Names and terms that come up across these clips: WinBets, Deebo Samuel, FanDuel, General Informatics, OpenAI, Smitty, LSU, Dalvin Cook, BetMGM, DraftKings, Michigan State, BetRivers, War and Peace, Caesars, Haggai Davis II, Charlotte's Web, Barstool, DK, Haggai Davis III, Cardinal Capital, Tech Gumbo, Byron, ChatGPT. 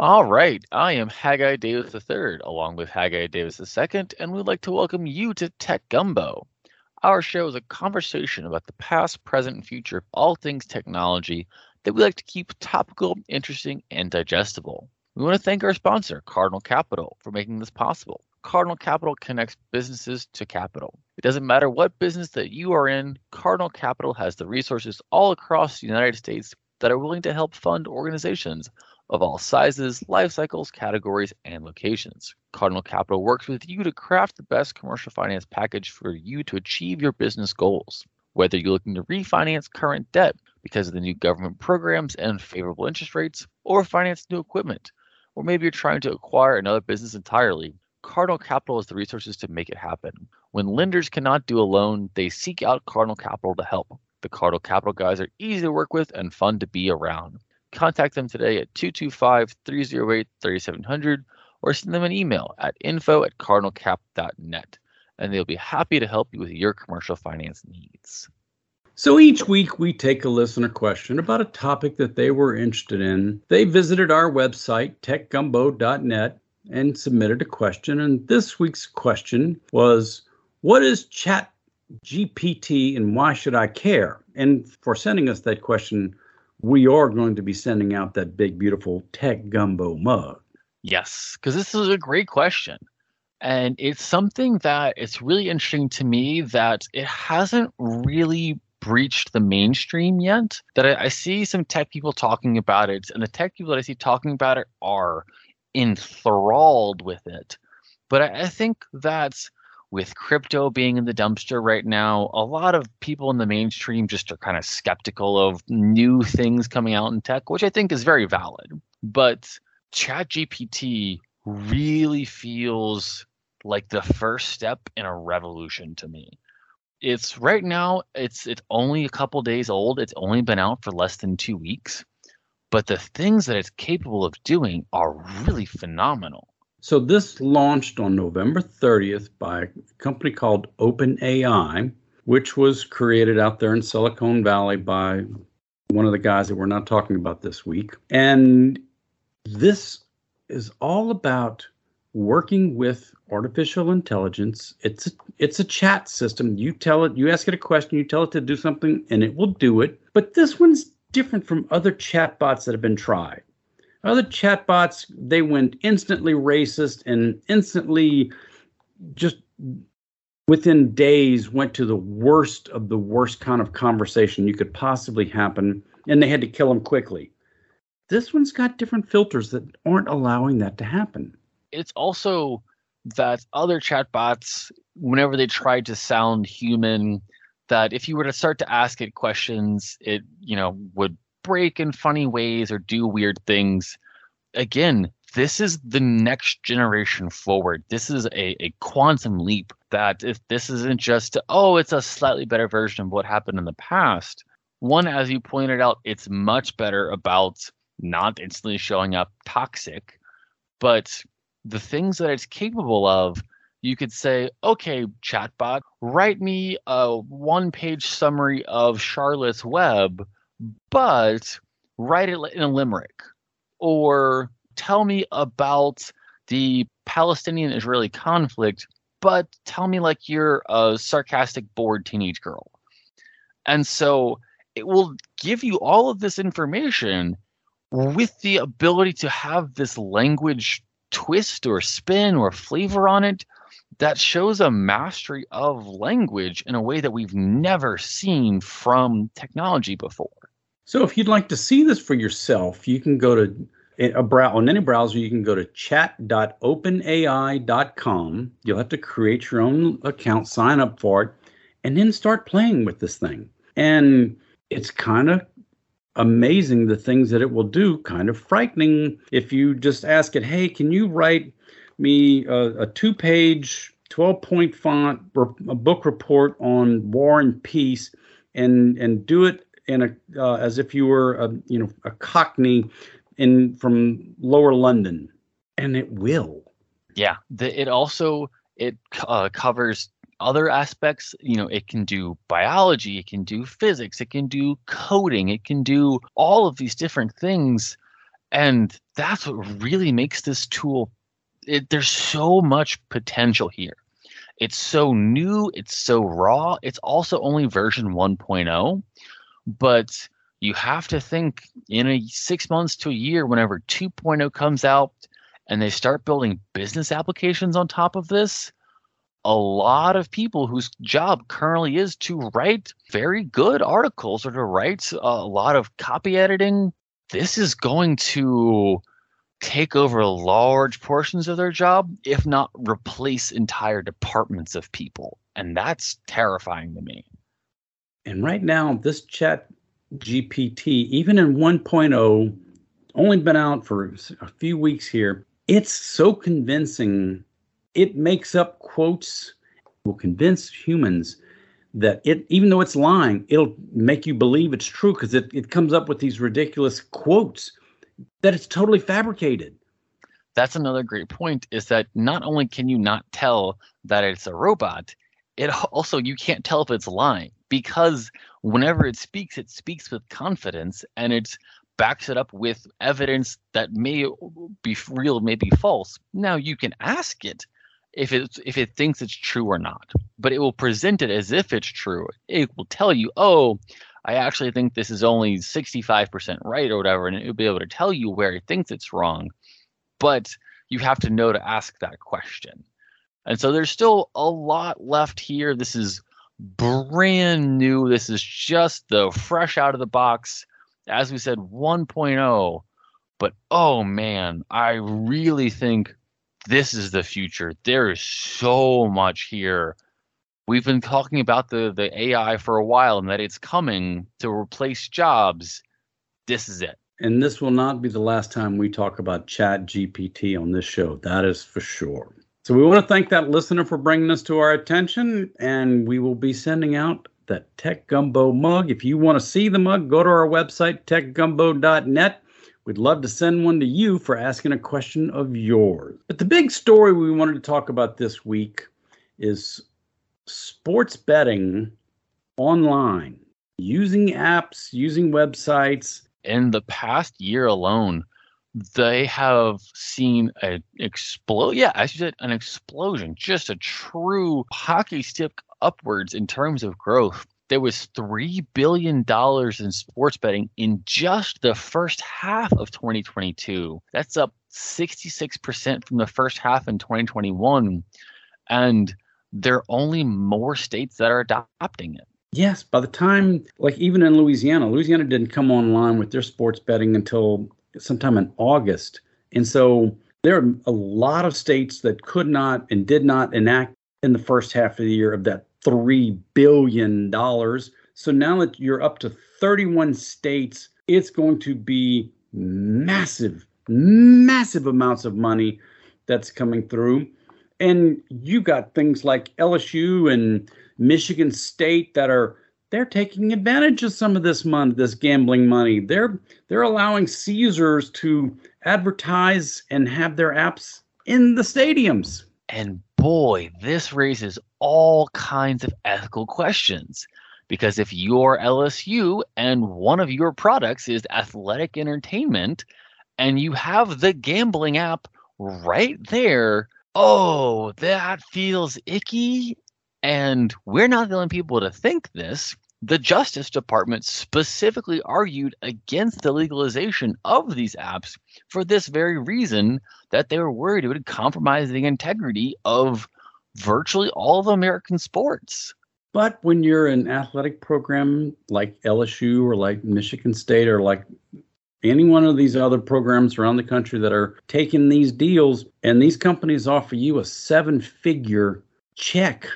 All right, I am Haggai Davis III, along with Haggai Davis II, and we'd like to welcome you to Tech Gumbo. Our show is a conversation about the past, present, and future of all things technology that we like to keep topical, interesting, and digestible. We want to thank our sponsor, Cardinal Capital, for making this possible. Cardinal Capital connects businesses to capital. It doesn't matter what business that you are in, Cardinal Capital has the resources all across the United States that are willing to help fund organizations of all sizes, life cycles, categories, and locations. Cardinal Capital works with you to craft the best commercial finance package for you to achieve your business goals. Whether you're looking to refinance current debt because of the new government programs and favorable interest rates, or finance new equipment, or maybe you're trying to acquire another business entirely, Cardinal Capital has the resources to make it happen. When lenders cannot do a loan, they seek out Cardinal Capital to help. The Cardinal Capital guys are easy to work with and fun to be around. Contact them today at 225-308-3700 or send them an email at info@cardinalcap.net, and they'll be happy to help you with your commercial finance needs. So each week we take a listener question about a topic that they were interested in. They visited our website, techgumbo.net, and submitted a question. And this week's question was, what is ChatGPT and why should I care? And for sending us that question, we are going to be sending out that big, beautiful Tech Gumbo mug. Yes, because this is a great question. And it's something that it's really interesting to me that it hasn't really breached the mainstream yet. That I see some tech people talking about it, and the tech people that I see talking about it are enthralled with it. But I think that's, with crypto being in the dumpster right now, a lot of people in the mainstream just are kind of skeptical of new things coming out in tech, which I think is very valid. But ChatGPT really feels like the first step in a revolution to me. It's right now, it's only a couple days old. It's only been out for less than 2 weeks. But the things that it's capable of doing are really phenomenal. So this launched on November 30th by a company called OpenAI, which was created out there in Silicon Valley by one of the guys that we're not talking about this week. And this is all about working with artificial intelligence. It's a chat system. You tell it, you ask it a question, you tell it to do something, and it will do it. But this one's different from other chatbots that have been tried. Other chatbots, they went instantly racist and instantly, just within days, went to the worst kind of conversation you could possibly happen, and they had to kill them quickly. This one's got different filters that aren't allowing that to happen. It's also that other chatbots, whenever they tried to sound human, that if you were to start to ask it questions, it, would break in funny ways or do weird things. Again, this is the next generation forward. This is a quantum leap, that if this isn't just, it's a slightly better version of what happened in the past. One, as you pointed out, it's much better about not instantly showing up toxic, but the things that it's capable of, you could say, okay, chatbot, write me a one-page summary of Charlotte's Web, but write it in a limerick, or tell me about the Palestinian-Israeli conflict, but tell me like you're a sarcastic, bored teenage girl. And so it will give you all of this information with the ability to have this language twist or spin or flavor on it that shows a mastery of language in a way that we've never seen from technology before. So if you'd like to see this for yourself, you can go to on any browser, you can go to chat.openai.com. You'll have to create your own account, sign up for it, and then start playing with this thing. And it's kind of amazing the things that it will do, kind of frightening. If you just ask it, hey, can you write me a 2-page, 12-point font, a book report on War and Peace, and do it in as if you were a Cockney from Lower London, and it will. Yeah, it also covers other aspects. It can do biology, it can do physics, it can do coding, it can do all of these different things, And that's what really makes this tool. There's so much potential here. It's so new. It's so raw. It's also only version 1.0. But you have to think in a 6 months to a year, whenever 2.0 comes out and they start building business applications on top of this, a lot of people whose job currently is to write very good articles or to write a lot of copy editing, this is going to take over large portions of their job, if not replace entire departments of people. And that's terrifying to me. And right now, this ChatGPT, even in 1.0, only been out for a few weeks here, it's so convincing. It makes up quotes, will convince humans that it, even though it's lying, it'll make you believe it's true because it comes up with these ridiculous quotes that it's totally fabricated. That's another great point, is that not only can you not tell that it's a robot, it also, you can't tell if it's lying, because whenever it speaks with confidence, and it's backs it up with evidence that may be real, may be false. Now you can ask it if it thinks it's true or not, but it will present it as if it's true. It will tell you, oh, I actually think this is only 65% right or whatever, and it will be able to tell you where it thinks it's wrong, but you have to know to ask that question. And so there's still a lot left here. This is brand new. This is just the fresh out of the box. As we said, 1.0, but oh man, I really think this is the future. There is so much here. We've been talking about the AI for a while and that it's coming to replace jobs. This is it. And this will not be the last time we talk about ChatGPT on this show. That is for sure. So we want to thank that listener for bringing this to our attention, and we will be sending out that Tech Gumbo mug. If you want to see the mug, go to our website, techgumbo.net. We'd love to send one to you for asking a question of yours. But the big story we wanted to talk about this week is sports betting online, using apps, using websites. In the past year alone, they have seen an explosion, just a true hockey stick upwards in terms of growth. There was $3 billion in sports betting in just the first half of 2022. That's up 66% from the first half in 2021. And there are only more states that are adopting it. Yes, by the time, like even in Louisiana didn't come online with their sports betting until sometime in August. And so there are a lot of states that could not and did not enact in the first half of the year of that $3 billion. So now that you're up to 31 states, it's going to be massive, massive amounts of money that's coming through. And you got things like LSU and Michigan State that they're taking advantage of some of this money, this gambling money. They're allowing Caesars to advertise and have their apps in the stadiums. And boy, this raises all kinds of ethical questions, because if you're LSU and one of your products is athletic entertainment and you have the gambling app right there, oh, that feels icky. And we're not the only people to think this. The Justice Department specifically argued against the legalization of these apps for this very reason, that they were worried it would compromise the integrity of virtually all of American sports. But when you're an athletic program like LSU or like Michigan State or like any one of these other programs around the country that are taking these deals, and these companies offer you a 7-figure check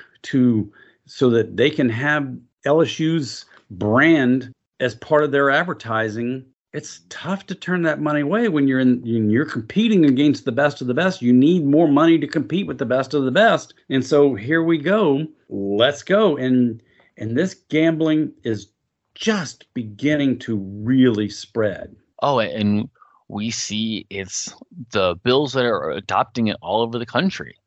so that they can have LSU's brand as part of their advertising, it's tough to turn that money away when you're competing against the best of the best. You need more money to compete with the best of the best. And so here we go. Let's go. And this gambling is just beginning to really spread. Oh, and we see it's the bills that are adopting it all over the country.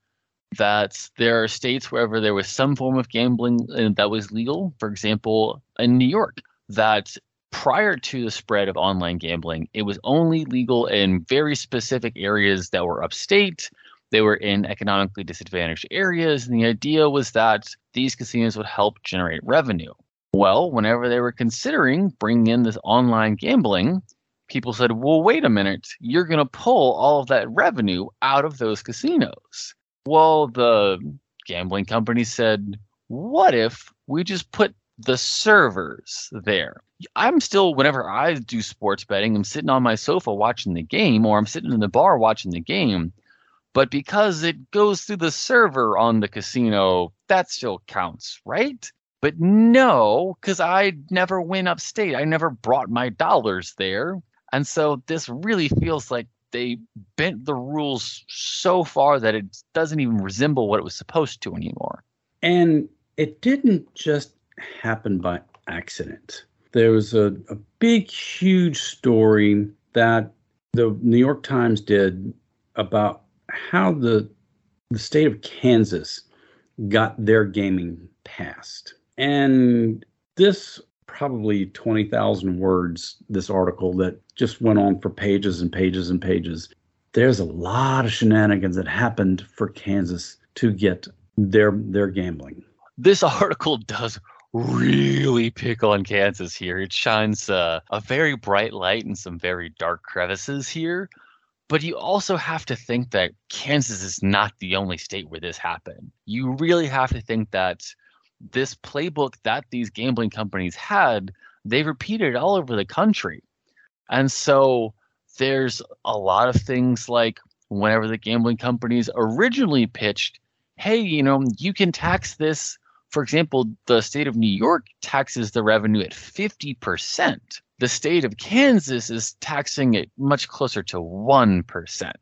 That there are states wherever there was some form of gambling that was legal, for example, in New York, that prior to the spread of online gambling, it was only legal in very specific areas that were upstate. They were in economically disadvantaged areas, and the idea was that these casinos would help generate revenue. Well, whenever they were considering bringing in this online gambling, people said, well, wait a minute, you're going to pull all of that revenue out of those casinos. Well, the gambling company said, what if we just put the servers there? I'm still, whenever I do sports betting, I'm sitting on my sofa watching the game, or I'm sitting in the bar watching the game. But because it goes through the server on the casino, that still counts, right? But no, because I never win upstate. I never brought my dollars there. And so this really feels like they bent the rules so far that it doesn't even resemble what it was supposed to anymore. And it didn't just happen by accident. There was a big, huge story that the New York Times did about how the state of Kansas got their gaming passed. And this probably 20,000 words, this article that just went on for pages and pages and pages. There's a lot of shenanigans that happened for Kansas to get their gambling. This article does really pick on Kansas here. It shines a very bright light in some very dark crevices here. But you also have to think that Kansas is not the only state where this happened. You really have to think that this playbook that these gambling companies had, they've repeated all over the country. And so there's a lot of things like whenever the gambling companies originally pitched, hey, you know, you can tax this. For example, the state of New York taxes the revenue at 50%. The state of Kansas is taxing it much closer to 1%.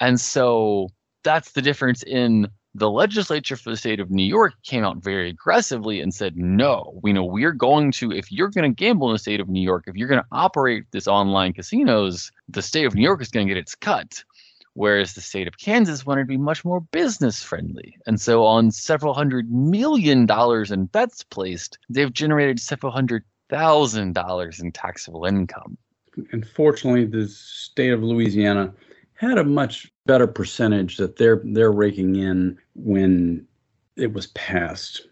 And so that's the difference. In the legislature for the state of New York came out very aggressively and said, no, we know we're going to, if you're going to gamble in the state of New York, if you're going to operate this online casinos, the state of New York is going to get its cut. Whereas the state of Kansas wanted to be much more business friendly. And so on several $100 million in bets placed, they've generated several $100,000 in taxable income. Unfortunately, the state of Louisiana had a much better percentage that they're raking in when it was passed,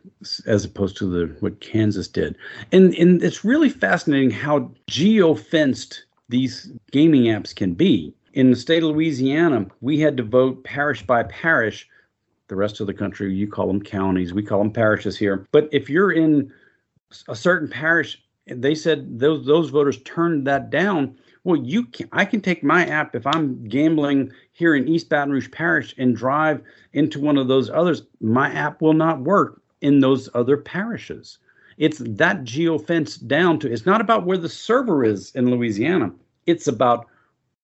as opposed to what Kansas did. And it's really fascinating how geo-fenced these gaming apps can be. In the state of Louisiana, we had to vote parish by parish. The rest of the country, you call them counties. We call them parishes here. But if you're in a certain parish, they said those voters turned that down. Well, I can take my app if I'm gambling here in East Baton Rouge Parish and drive into one of those others. My app will not work in those other parishes. It's that geo-fence down to, it's not about where the server is in Louisiana. It's about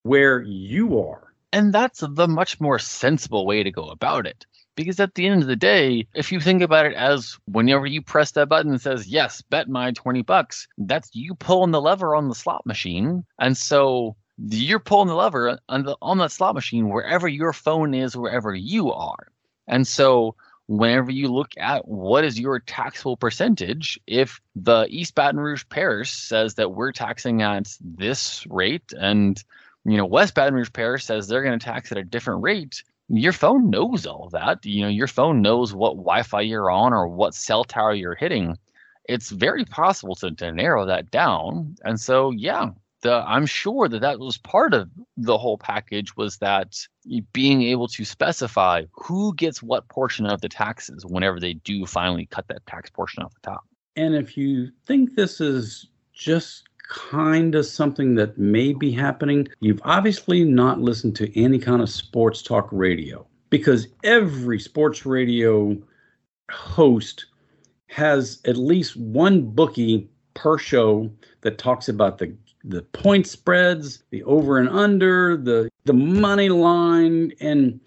where you are. And that's the much more sensible way to go about it. Because at the end of the day, if you think about it as whenever you press that button that says, yes, bet my $20, that's you pulling the lever on the slot machine. And so you're pulling the lever on that slot machine wherever your phone is, wherever you are. And so whenever you look at what is your taxable percentage, if the East Baton Rouge parish says that we're taxing at this rate and West Baton Rouge Parish says they're going to tax at a different rate, your phone knows all that. Your phone knows what Wi-Fi you're on or what cell tower you're hitting. It's very possible to narrow that down. And so, yeah, I'm sure that was part of the whole package, was that being able to specify who gets what portion of the taxes whenever they do finally cut that tax portion off the top. And if you think this is just kind of something that may be happening, you've obviously not listened to any kind of sports talk radio, because every sports radio host has at least one bookie per show that talks about the point spreads, the over and under, the money line, and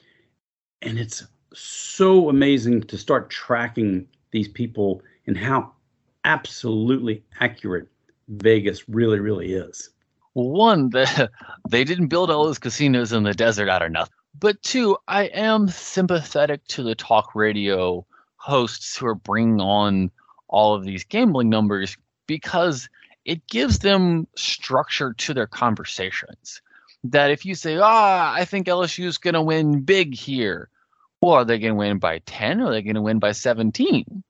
it's so amazing to start tracking these people and how absolutely accurate Vegas really, really is. One, they didn't build all those casinos in the desert out of nothing. But two, I am sympathetic to the talk radio hosts who are bringing on all of these gambling numbers, because it gives them structure to their conversations. That if you say, I think LSU is going to win big here. Well, are they going to win by 10 or are they going to win by 17?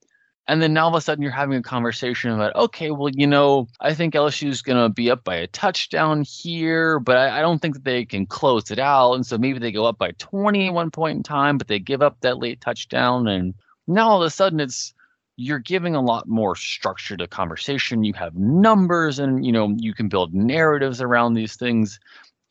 And then now all of a sudden you're having a conversation about, okay, well, I think LSU is going to be up by a touchdown here, but I don't think that they can close it out. And so maybe they go up by 20 at one point in time, but they give up that late touchdown. And now all of a sudden you're giving a lot more structure to conversation. You have numbers and, you can build narratives around these things.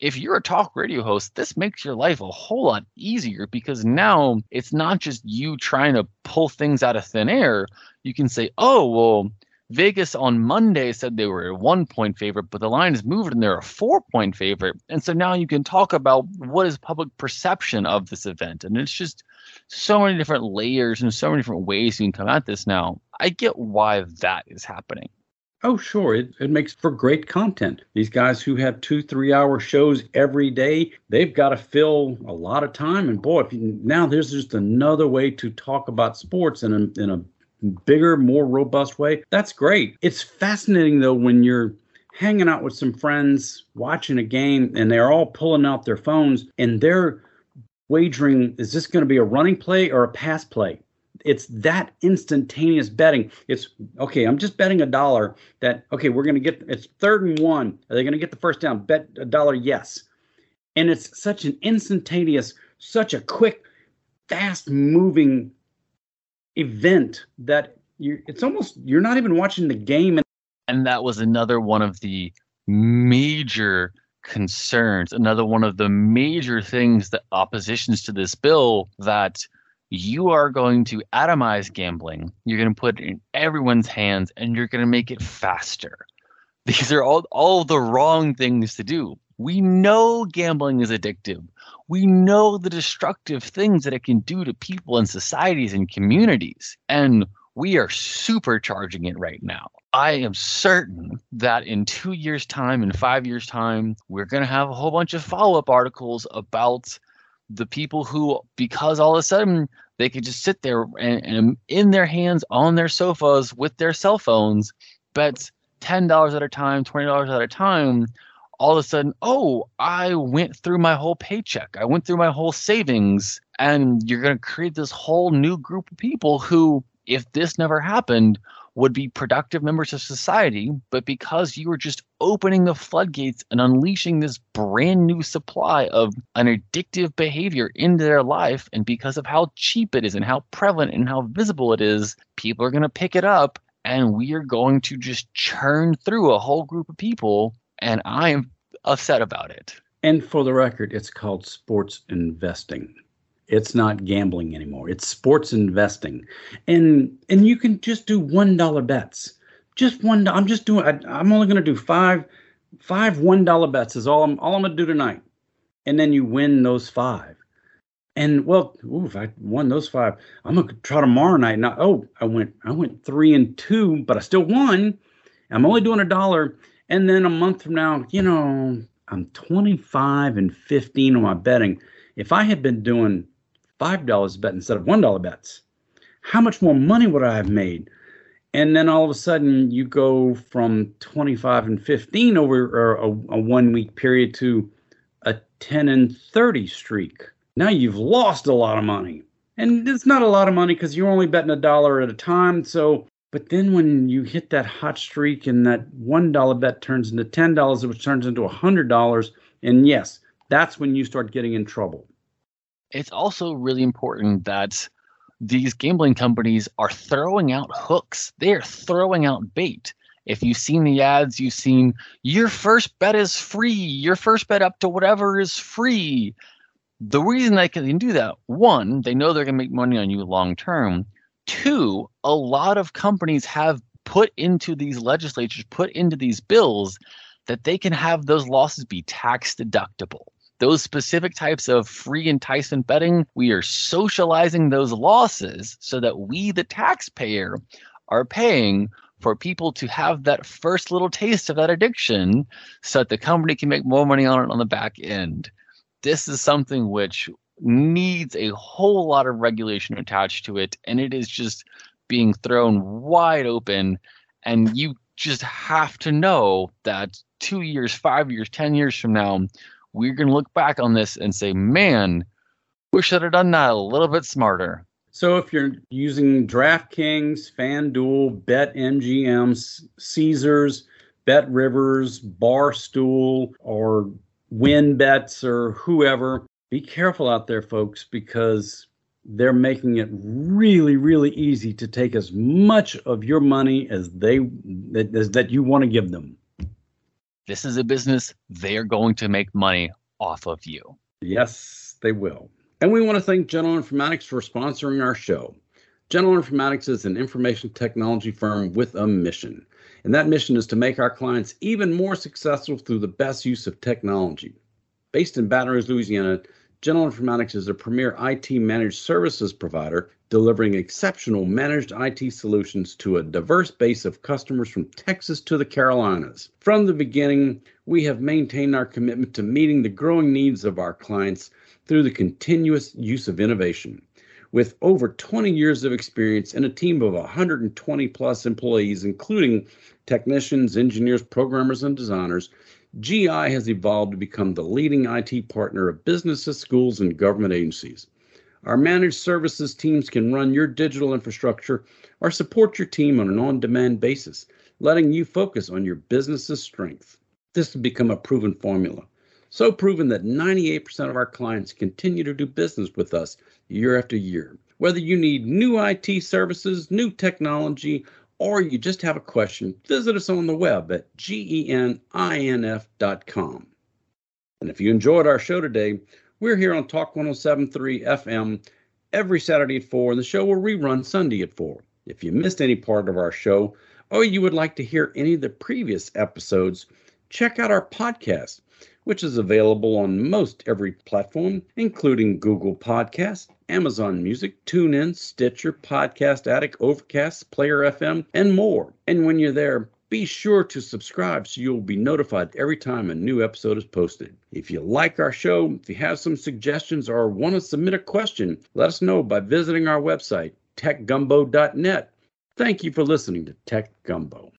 If you're a talk radio host, this makes your life a whole lot easier because now it's not just you trying to pull things out of thin air. You can say, oh, well, Vegas on Monday said they were a 1-point favorite, but the line has moved and they're a 4-point favorite. And so now you can talk about what is public perception of this event. And it's just so many different layers and so many different ways you can come at this now. I get why that is happening. Oh, sure. It makes for great content. These guys who have 2-3-hour shows every day, they've got to fill a lot of time. And boy, now there's just another way to talk about sports in a bigger, more robust way. That's great. It's fascinating, though, when you're hanging out with some friends, watching a game, and they're all pulling out their phones and they're wagering, is this going to be a running play or a pass play? It's that instantaneous betting. It's, okay, I'm just betting $1 that, okay, we're going to get, it's 3rd and 1. Are they going to get the first down? Bet $1, yes. And it's such an instantaneous, such a quick, fast-moving event that you're not even watching the game. And that was another one of the major concerns, another one of the major things that oppositions to this bill that you are going to atomize gambling. You're going to put it in everyone's hands and you're going to make it faster. These are all the wrong things to do. We know gambling is addictive. We know the destructive things that it can do to people and societies and communities. And we are supercharging it right now. I am certain that in 2 years' time, in 5 years' time, we're going to have a whole bunch of follow-up articles about the people who, because all of a sudden they could just sit there and in their hands on their sofas with their cell phones, bet $10 at a time, $20 at a time, all of a sudden, oh, I went through my whole paycheck. I went through my whole savings. And you're going to create this whole new group of people who, if this never happened, would be productive members of society. But because you were just opening the floodgates and unleashing this brand new supply of an addictive behavior into their life, and because of how cheap it is and how prevalent and how visible it is, people are going to pick it up and we are going to just churn through a whole group of people. And I am upset about it. And for the record, it's called sports investing. It's not gambling anymore. It's sports investing. And you can just do $1 bets. Just $1. I'm only going to do five $1 bets is all I'm going to do tonight. And then you win those 5. And well, if I won those 5, I'm going to try tomorrow night. Now, I went 3-2, but I still won. I'm only doing $1. And then a month from now, I'm 25 and 15 on my betting. If I had been doing $5 bet instead of $1 bets, how much more money would I have made? And then all of a sudden you go from 25 and 15 over a 1-week period to a 10 and 30 streak. Now you've lost a lot of money. And it's not a lot of money because you're only betting $1 at a time. So, but then when you hit that hot streak and that $1 bet turns into $10, which turns into $100, and yes, that's when you start getting in trouble. It's also really important that these gambling companies are throwing out hooks. They're throwing out bait. If you've seen the ads, you've seen your first bet is free. Your first bet up to whatever is free. The reason they can do that, 1, they know they're going to make money on you long term. 2, a lot of companies have put into these legislatures, put into these bills that they can have those losses be tax deductible. Those specific types of free enticement betting, we are socializing those losses so that we, the taxpayer, are paying for people to have that first little taste of that addiction so that the company can make more money on it on the back end. This is something which needs a whole lot of regulation attached to it, and it is just being thrown wide open, and you just have to know that 2 years, 5 years, 10 years from now, we're going to look back on this and say, man, we should have done that a little bit smarter. So if you're using DraftKings, FanDuel, BetMGM, Caesars, BetRivers, Barstool, or WinBets or whoever, be careful out there, folks, because they're making it really, really easy to take as much of your money as that you want to give them. This is a business. They are going to make money off of you. Yes, they will. And we want to thank General Informatics for sponsoring our show. General Informatics is an information technology firm with a mission. And that mission is to make our clients even more successful through the best use of technology. Based in Baton Rouge, Louisiana, General Informatics is a premier IT managed services provider, delivering exceptional managed IT solutions to a diverse base of customers from Texas to the Carolinas. From the beginning, we have maintained our commitment to meeting the growing needs of our clients through the continuous use of innovation. With over 20 years of experience and a team of 120 plus employees, including technicians, engineers, programmers, and designers, GI has evolved to become the leading IT partner of businesses, schools, and government agencies. Our managed services teams can run your digital infrastructure or support your team on an on-demand basis, letting you focus on your business's strength. This has become a proven formula, so proven that 98% of our clients continue to do business with us year after year. Whether you need new IT services, new technology, or you just have a question, visit us on the web at geninf.com. And if you enjoyed our show today, we're here on Talk 107.3 FM every Saturday at 4, and the show will rerun Sunday at 4. If you missed any part of our show, or you would like to hear any of the previous episodes, check out our podcast, which is available on most every platform, including Google Podcasts, Amazon Music, TuneIn, Stitcher, Podcast Addict, Overcast, Player FM, and more. And when you're there, be sure to subscribe so you'll be notified every time a new episode is posted. If you like our show, if you have some suggestions or want to submit a question, let us know by visiting our website, techgumbo.net. Thank you for listening to Tech Gumbo.